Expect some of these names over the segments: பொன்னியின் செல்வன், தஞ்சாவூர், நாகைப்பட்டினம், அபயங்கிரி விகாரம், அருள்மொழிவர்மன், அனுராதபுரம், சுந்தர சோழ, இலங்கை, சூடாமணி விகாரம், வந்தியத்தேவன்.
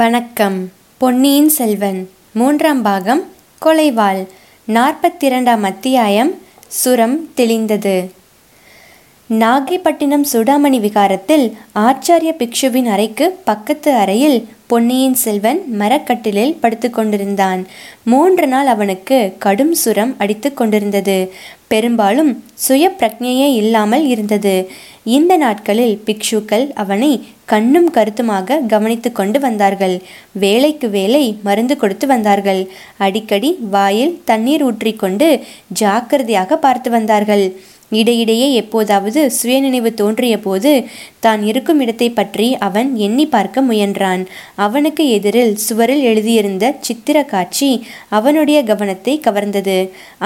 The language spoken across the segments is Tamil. வணக்கம். பொன்னியின் செல்வன் மூன்றாம் பாகம் கொலைவாள் 42ஆம் அத்தியாயம் சுரம் தெளிந்தது. நாகைப்பட்டினம் சூடாமணி விகாரத்தில் ஆச்சாரிய பிக்ஷுவின் அறைக்கு பக்கத்து அறையில் பொன்னியின் செல்வன் மரக்கட்டிலில் படுத்து கொண்டிருந்தான். 3 நாள் அவனுக்கு கடும் சுரம் அடித்து கொண்டிருந்தது. பெரும்பாலும் சுய பிரக்ஞையே இல்லாமல் இருந்தது. இந்த நாட்களில் பிக்ஷுக்கள் அவனை கண்ணும் கருத்துமாக கவனித்து கொண்டு வந்தார்கள். வேலைக்கு வேலை மருந்து கொடுத்து வந்தார்கள். அடிக்கடி வாயில் தண்ணீர் ஊற்றிக்கொண்டு ஜாக்கிரதையாக பார்த்து வந்தார்கள். இடையிடையே எப்போதாவது சுயநினைவு தோன்றிய போது தான் இருக்கும் இடத்தை பற்றி அவன் எண்ணி பார்க்க முயன்றான். அவனுக்கு எதிரில் சுவரில் எழுதியிருந்த சித்திர காட்சி அவனுடைய கவனத்தை கவர்ந்தது.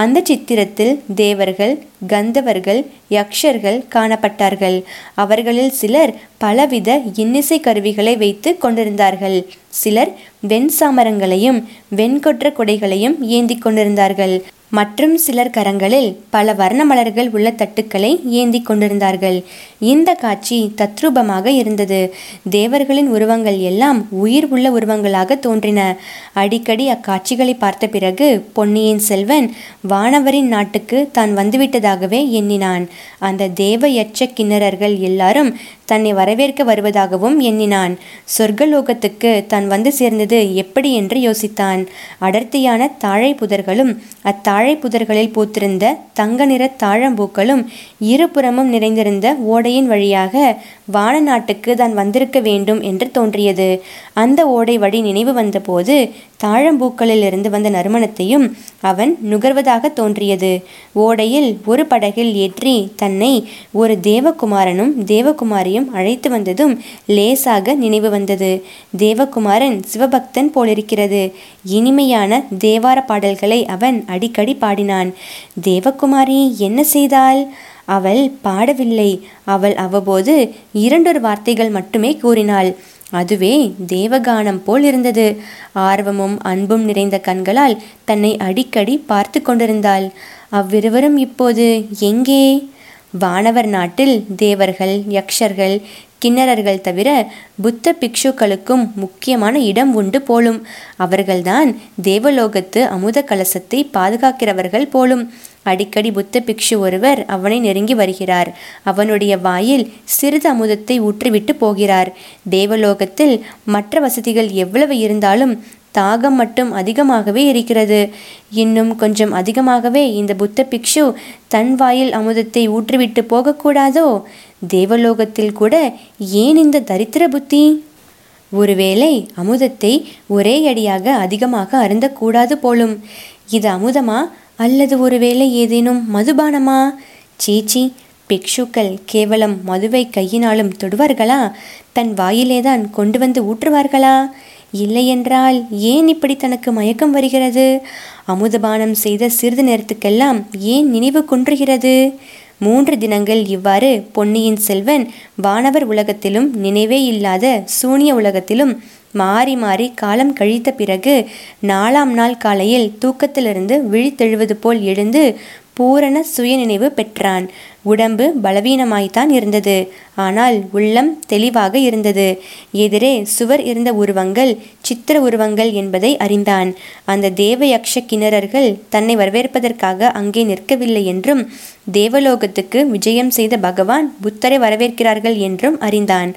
அந்த சித்திரத்தில் தேவர்கள், கந்தவர்கள், யக்ஷர்கள் காணப்பட்டார்கள். அவர்களில் சிலர் பலவித இன்னிசை கருவிகளை வைத்து கொண்டிருந்தார்கள். சிலர் வெண் சாமரங்களையும் வெண்கொற்ற குடைகளையும் ஏந்தி கொண்டிருந்தார்கள். மற்றும் சிலர் கரங்களில் பல வர்ண மலர்கள் உள்ள தட்டுக்களை ஏந்தி கொண்டிருந்தார்கள். இந்த காட்சி தத்ரூபமாக இருந்தது. தேவர்களின் உருவங்கள் எல்லாம் உயிர் உள்ள உருவங்களாக தோன்றின. அடிக்கடி அக்காட்சிகளை பார்த்த பிறகு பொன்னியின் செல்வன் வானவரின் நாட்டுக்கு தான் வந்துவிட்டதாகவே எண்ணினான். அந்த தேவ யட்ச கிண்ணறர்கள் எல்லாரும் தன்னை வரவேற்க வருவதாகவும் எண்ணினான். சொர்க்கலோகத்துக்கு தான் வந்து சேர்ந்தது எப்படி என்று யோசித்தான். அடர்த்தியான தாழை புதர்களும் அத்தாழை புதர்களில் பூத்திருந்த தங்க நிற தாழம்பூக்களும் இருபுறமும் நிறைந்திருந்த ஓடையின் வழியாக வான நாட்டுக்கு தான் வந்திருக்க வேண்டும் என்று தோன்றியது. அந்த ஓடை வழி நினைவு வந்தபோது தாழம்பூக்களிலிருந்து வந்த நறுமணத்தையும் அவன் நுகர்வதாக தோன்றியது. ஓடையில் ஒரு படகில் ஏற்றி தன்னை ஒரு தேவகுமாரனும் தேவகுமாரியும் அழைத்து வந்ததும் லேசாக நினைவு வந்தது. தேவகுமாரன் சிவபக்தன் போலிருக்கிறது. இனிமையான தேவார பாடல்களை அவன் அடிக்கடி பாடினான். தேவகுமாரி என்ன செய்தாள்? அவள் பாடவில்லை. அவள் அவ்வப்போது 2 வார்த்தைகள் மட்டுமே கூறினாள். அதுவே தேவகானம் போல் இருந்தது. ஆர்வமும் அன்பும் நிறைந்த கண்களால் தன்னை அடிக்கடி பார்த்து கொண்டிருந்தாள். அவ்விருவரும் இப்போது எங்கே? வானவர் நாட்டில் தேவர்கள், யக்ஷர்கள், கிண்ணறர்கள் தவிர புத்த பிக்ஷுக்களுக்கும் முக்கியமான இடம் உண்டு போலும். அவர்கள்தான் தேவலோகத்து அமுத கலசத்தை பாதுகாக்கிறவர்கள் போலும். அடிக்கடி புத்த பிக்ஷு ஒருவர் அவனை நெருங்கி வருகிறார். அவனுடைய வாயில் சிறிது அமுதத்தை ஊற்றிவிட்டு போகிறார். தேவலோகத்தில் மற்ற வசதிகள் எவ்வளவு இருந்தாலும் தாகம் மட்டும் அதிகமாகவே இருக்கிறது. இன்னும் கொஞ்சம் அதிகமாகவே இந்த புத்த பிக்ஷு தன் வாயில் அமுதத்தை ஊற்றிவிட்டு போகக்கூடாதோ? தேவலோகத்தில் கூட ஏன் இந்த தரித்திர புத்தி? ஒருவேளை அமுதத்தை ஒரே அடியாக அதிகமாக அருந்தக்கூடாது போலும். இது அமுதமா அல்லது ஒருவேளை ஏதேனும் மதுபானமா? சீச்சி, பிக்ஷுக்கள் கேவலம் மதுவை கையினாலும் தொடுவார்களா? தன் வாயிலேதான் கொண்டு வந்து ஊற்றுவார்களா? இல்லையென்றால் ஏன் இப்படி தனக்கு மயக்கம் வருகிறது? அமுதபானம் செய்த சிறிது நேரத்துக்கெல்லாம் ஏன் நினைவு குன்றுகிறது? 3 தினங்கள் இவ்வாறு பொன்னியின் செல்வன் வானவர் உலகத்திலும் நினைவே இல்லாத சூனிய உலகத்திலும் மாறி மாறி காலம் கழித்த பிறகு 4ஆம் நாள் காலையில் தூக்கத்திலிருந்து விழித்தெழுவது போல் எழுந்து பூரண சுயநினைவு பெற்றான். உடம்பு பலவீனமாய்த்தான் இருந்தது. ஆனால் உள்ளம் தெளிவாக இருந்தது. எதிரே சுவர் இருந்த உருவங்கள் சித்திர உருவங்கள் என்பதை அறிந்தான். அந்த தேவ யக்ஷ கிணறர்கள் தன்னை வரவேற்பதற்காக அங்கே நிற்கவில்லை என்றும் தேவலோகத்துக்கு விஜயம் செய்த பகவான் புத்தரை வரவேற்கிறார்கள் என்றும் அறிந்தான்.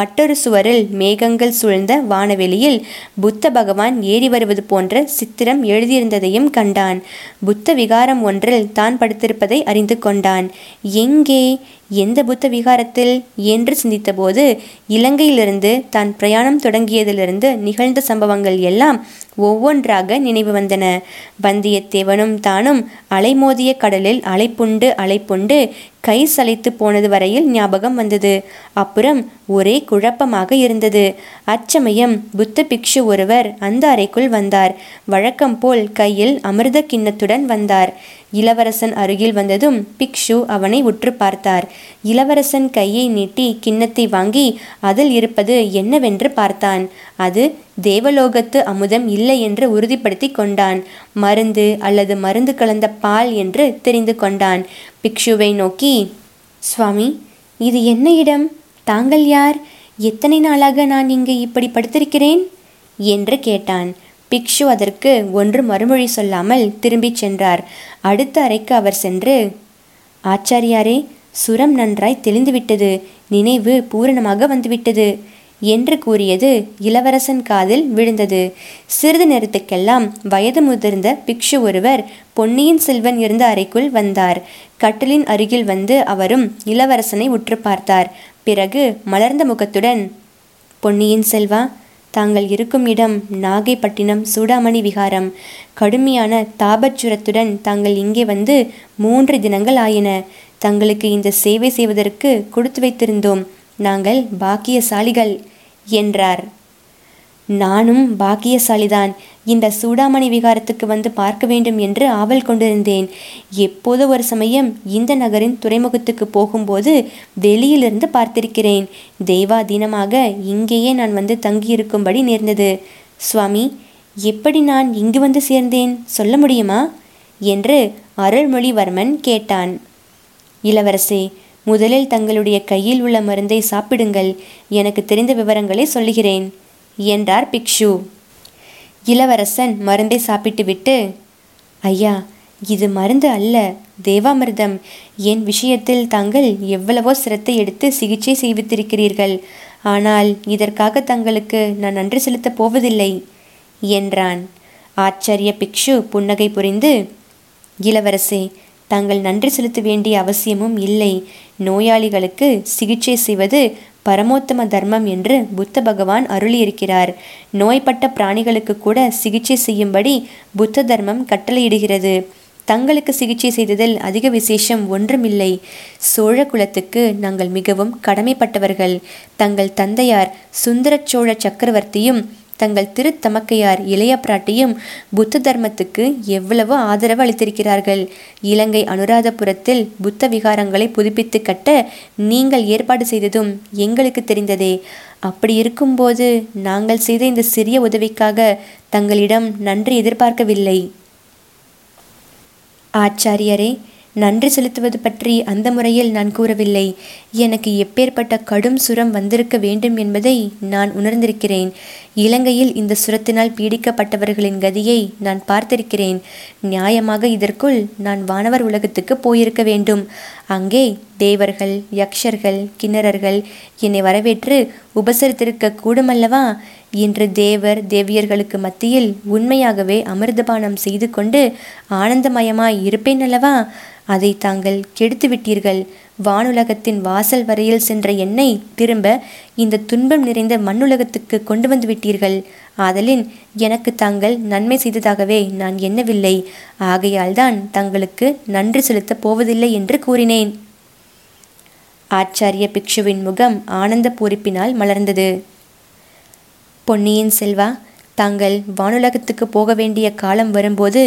மற்றொரு சுவரில் மேகங்கள் சூழ்ந்த வானவெளியில் புத்த பகவான் ஏறி வருவது போன்ற சித்திரம் எழுதியிருந்ததையும் கண்டான். புத்த விகாரம் ஒன்றில் தான் படுத்திருப்பதை அறிந்து கொண்டான். எங்கே, எந்த புத்த விகாரத்தில் என்று சிந்தித்தபோது இலங்கையிலிருந்து தான் பிரயாணம் தொடங்கியதிலிருந்து நிகழ்ந்த சம்பவங்கள் எல்லாம் ஒவ்வொன்றாக நினைவு வந்தன. வந்தியத்தேவனும் தானும் அலைமோதிய கடலில் அலைப்புண்டு கை சளைத்து போனது வரையில் ஞாபகம் வந்தது. அப்புறம் ஒரே குழப்பமாக இருந்தது. அச்சமயம் புத்த பிக்ஷு ஒருவர் அந்த அறைக்குள் வந்தார். வழக்கம் போல் கையில் அமிர்த கிண்ணத்துடன் வந்தார். இளவரசன் அருகில் வந்ததும் பிக்ஷு அவனை உற்று பார்த்தார். இளவரசன் கையை நீட்டி கிண்ணத்தை வாங்கி அதில் இருப்பது என்னவென்று பார்த்தான். அது தேவலோகத்து அமுதம் இல்லை என்று உறுதிப்படுத்தி கொண்டான். மருந்து அல்லது மருந்து கலந்த பால் என்று தெரிந்து கொண்டான். பிக்ஷுவை நோக்கி, சுவாமி, இது என்ன இடம்? தாங்கள் யார்? எத்தனை நாளாக நான் இங்கே இப்படி படுத்திருக்கிறேன்? என்று கேட்டான். பிக்ஷு அதற்கு ஒன்று மறுமொழி சொல்லாமல் திரும்பிச் சென்றார். அடுத்த அறைக்கு அவர் சென்று, ஆச்சாரியாரே, சுரம் நன்றாய் தெளிந்துவிட்டது, நினைவு பூரணமாக வந்துவிட்டது என்று கூறியது இளவரசன் காதில் விழுந்தது. சிறிது நேரத்துக்கெல்லாம் வயது முதிர்ந்த பிக்ஷு ஒருவர் பொன்னியின் செல்வன் இருந்த அறைக்குள் வந்தார். கட்டிலின் அருகில் வந்து அவரும் இளவரசனை உற்று பார்த்தார். பிறகு மலர்ந்த முகத்துடன், பொன்னியின் செல்வா, தாங்கள் இருக்கும் இடம் நாகைப்பட்டினம் சூடாமணி விகாரம். கடுமையான தாபச்சுரத்துடன் தாங்கள் இங்கே வந்து 3 தினங்கள் ஆயின. தங்களுக்கு இந்த சேவை செய்வதற்கு கொடுத்து வைத்திருந்தோம். நாங்கள் பாக்கியசாலிகள் என்றார். நானும் பாக்கியசாலிதான். இந்த சூடாமணி விகாரத்துக்கு வந்து பார்க்க வேண்டும் என்று ஆவல் கொண்டிருந்தேன். எப்போது ஒரு சமயம் இந்த நகரின் துறைமுகத்துக்கு போகும்போது வெளியிலிருந்து பார்த்திருக்கிறேன். தெய்வாதீனமாக இங்கேயே நான் வந்து தங்கியிருக்கும்படி நேர்ந்தது. சுவாமி, எப்படி நான் இங்கு வந்து சேர்ந்தேன் சொல்ல முடியுமா என்று அருள்மொழிவர்மன் கேட்டான். இளவரசே, முதலில் தங்களுடைய கையில் உள்ள மருந்தை சாப்பிடுங்கள். எனக்கு தெரிந்த விவரங்களை சொல்லுகிறேன் என்றார் பிக்ஷு. இளவரசன் மருந்தை சாப்பிட்டுவிட்டு, ஐயா, இது மருந்து அல்ல, தேவாமிர்தம். என் விஷயத்தில் தாங்கள் எவ்வளவோ சிரத்தை எடுத்து சிகிச்சை செய்வித்திருக்கிறீர்கள். ஆனால் இதற்காக தங்களுக்கு நான் நன்றி செலுத்தப் போவதில்லை என்றான். ஆச்சாரிய பிக்ஷு புன்னகை புரிந்து, இளவரசே, தாங்கள் நன்றி செலுத்த வேண்டிய அவசியமும் இல்லை. நோயாளிகளுக்கு சிகிச்சை செய்வது பரமோத்தம தர்மம் என்று புத்த பகவான் அருளியிருக்கிறார். நோய்பட்ட பிராணிகளுக்கு கூட சிகிச்சை செய்யும்படி புத்த தர்மம் கட்டளையிடுகிறது. தங்களுக்கு சிகிச்சை செய்ததில் அதிக விசேஷம் ஒன்றுமில்லை. சோழ குலத்துக்கு நாங்கள் மிகவும் கடமைப்பட்டவர்கள். தங்கள் தந்தையார் சுந்தர சோழ சக்கரவர்த்தியும் தங்கள் திருத்தமக்கையார் இளைய பிராட்டியும் புத்த தர்மத்துக்கு எவ்வளவோ ஆதரவு அளித்திருக்கிறார்கள். இலங்கை அனுராதபுரத்தில் புத்த விகாரங்களை புதுப்பித்து கட்ட நீங்கள் ஏற்பாடு செய்ததும் எங்களுக்கு தெரிந்ததே. அப்படி இருக்கும்போது நாங்கள் செய்த இந்த சிறிய உதவிக்காக தங்களிடம் நன்றி எதிர்பார்க்கவில்லை. ஆச்சாரியரே, நன்றி செலுத்துவது பற்றி அந்த முறையில் நான் கூறவில்லை. எனக்கு எப்பேற்பட்ட கடும் சுரம் வந்திருக்க வேண்டும் என்பதை நான் உணர்ந்திருக்கிறேன். இலங்கையில் இந்த சுரத்தினால் பீடிக்கப்பட்டவர்களின் கதியை நான் பார்த்திருக்கிறேன். நியாயமாக இதற்குள் நான் வானவர் உலகத்துக்கு போயிருக்க வேண்டும். அங்கே தேவர்கள், யக்ஷர்கள், கிண்ணறர்கள் என்னை வரவேற்று உபசரித்திருக்க கூடுமல்லவா? இன்று தேவர் தேவியர்களுக்கு மத்தியில் உண்மையாகவே அமிர்தபானம் செய்து கொண்டு ஆனந்தமயமாய் இருப்பேன் அல்லவா? அதை தாங்கள் கெடுத்துவிட்டீர்கள். வானுலகத்தின் வாசல் வரையில் சென்ற என்னை திரும்ப இந்த துன்பம் நிறைந்த மண்ணுலகத்துக்கு கொண்டு வந்து விட்டீர்கள். ஆதலின் எனக்கு தாங்கள் நன்மை செய்ததாகவே நான் எண்ணவில்லை. ஆகையால்தான் தங்களுக்கு நன்றி செலுத்தப் போவதில்லை என்று கூறினேன். ஆச்சாரிய பிக்ஷுவின் முகம் ஆனந்த பூரிப்பினால் மலர்ந்தது. பொன்னியின் செல்வா, தாங்கள் வானுலகத்துக்கு போக வேண்டிய காலம் வரும்போது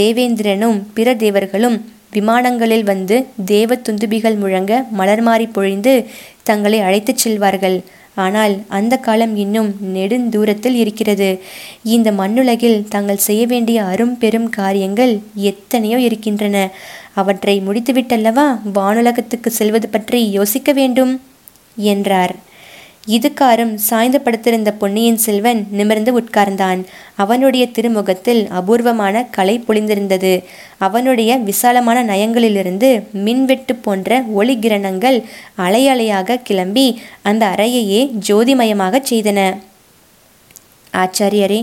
தேவேந்திரனும் பிற தேவர்களும் விமானங்களில் வந்து தேவ துந்துபிகள் முழங்க மலர் மாறி பொழிந்து தங்களை அழைத்துச் செல்வார்கள். ஆனால் அந்த காலம் இன்னும் நெடுந்தூரத்தில் இருக்கிறது. இந்த மண்ணுலகில் தாங்கள் செய்ய வேண்டிய அரும் பெரும் காரியங்கள் எத்தனையோ இருக்கின்றன. அவற்றை முடித்துவிட்டல்லவா வானுலகத்துக்கு செல்வது பற்றி யோசிக்க வேண்டும் என்றார். இதுகாரும் சாய்ந்து படுத்திருந்த பொன்னியின் செல்வன் நிமிர்ந்து உட்கார்ந்தான். அவனுடைய திருமுகத்தில் அபூர்வமான கலை பொழிந்திருந்தது. அவனுடைய விசாலமான நயங்களிலிருந்து மின்வெட்டு போன்ற ஒளி கிரணங்கள் அலையலையாக கிளம்பி அந்த அறையையே ஜோதிமயமாக செய்தன. ஆச்சாரியரே,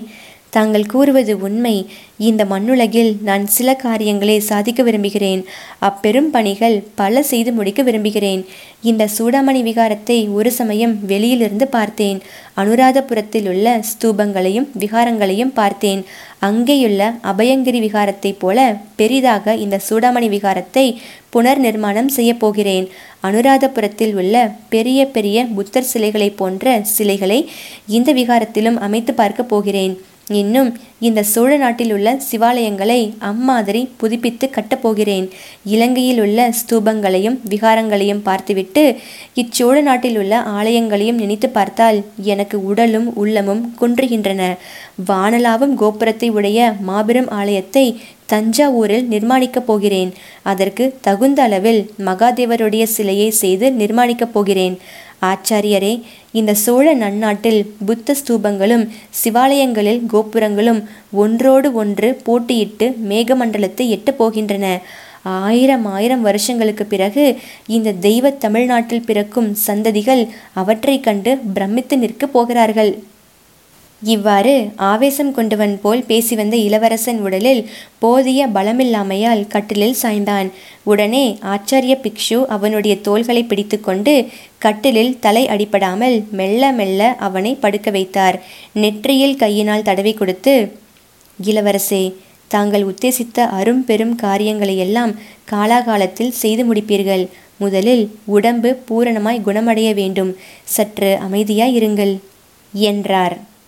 தாங்கள் கூறுவது உண்மை. இந்த மண்ணுலகில் நான் சில காரியங்களை சாதிக்க விரும்புகிறேன். அப்பெரும் பணிகள் பல செய்து முடிக்க விரும்புகிறேன். இந்த சூடாமணி விகாரத்தை ஒரு சமயம் வெளியிலிருந்து பார்த்தேன். அனுராதபுரத்தில் உள்ள ஸ்தூபங்களையும் விகாரங்களையும் பார்த்தேன். அங்கேயுள்ள அபயங்கிரி விகாரத்தை போல பெரிதாக இந்த சூடாமணி விகாரத்தை புனர் நிர்மாணம் செய்ய போகிறேன். அனுராதபுரத்தில் உள்ள பெரிய பெரிய புத்தர் சிலைகளை போன்ற சிலைகளை இந்த விகாரத்திலும் அமைத்து பார்க்க போகிறேன். இன்னும் இந்த சோழ நாட்டில் உள்ள சிவாலயங்களை அம்மாதிரி புதுப்பித்து கட்டப்போகிறேன். இலங்கையில் உள்ள ஸ்தூபங்களையும் விகாரங்களையும் பார்த்துவிட்டு இச்சோழ நாட்டில் உள்ள ஆலயங்களையும் நினைத்து பார்த்தால் எனக்கு உடலும் உள்ளமும் குன்றுகின்றன. வானளாவும் கோபுரத்தை உடைய மாபெரும் ஆலயத்தை தஞ்சாவூரில் நிர்மாணிக்கப் போகிறேன். அதற்கு தகுந்த அளவில் மகாதேவருடைய சிலையை செய்து நிர்மாணிக்கப் போகிறேன். ஆச்சாரியரே, இந்த சோழ நன்னாட்டில் புத்த ஸ்தூபங்களும் சிவாலயங்களில் கோபுரங்களும் ஒன்றோடு ஒன்று போட்டியிட்டு மேகமண்டலத்தை எட்டு போகின்றன. ஆயிரம் ஆயிரம் வருஷங்களுக்கு பிறகு இந்த தெய்வ தமிழ்நாட்டில் பிறக்கும் சந்ததிகள் அவற்றை கண்டு பிரமித்து நிற்கப் போகிறார்கள். இவ்வாறு ஆவேசம் கொண்டவன் போல் பேசி வந்த இளவரசன் உடலில் போதிய பலமில்லாமையால் கட்டிலில் சாய்ந்தான். உடனே ஆச்சாரிய பிக்ஷு அவனுடைய தோள்களை பிடித்து கொண்டு கட்டிலில் தலை அடிபடாமல் மெல்ல மெல்ல அவனை படுக்க வைத்தார். நெற்றியில் கையினால் தடவி கொடுத்து, இளவரசே, தாங்கள் உத்தேசித்த அரும் பெரும் காரியங்களையெல்லாம் காலாகாலத்தில் செய்து முடிப்பீர்கள். முதலில் உடம்பு பூரணமாய் குணமடைய வேண்டும். சற்று அமைதியாயிருங்கள் என்றார்.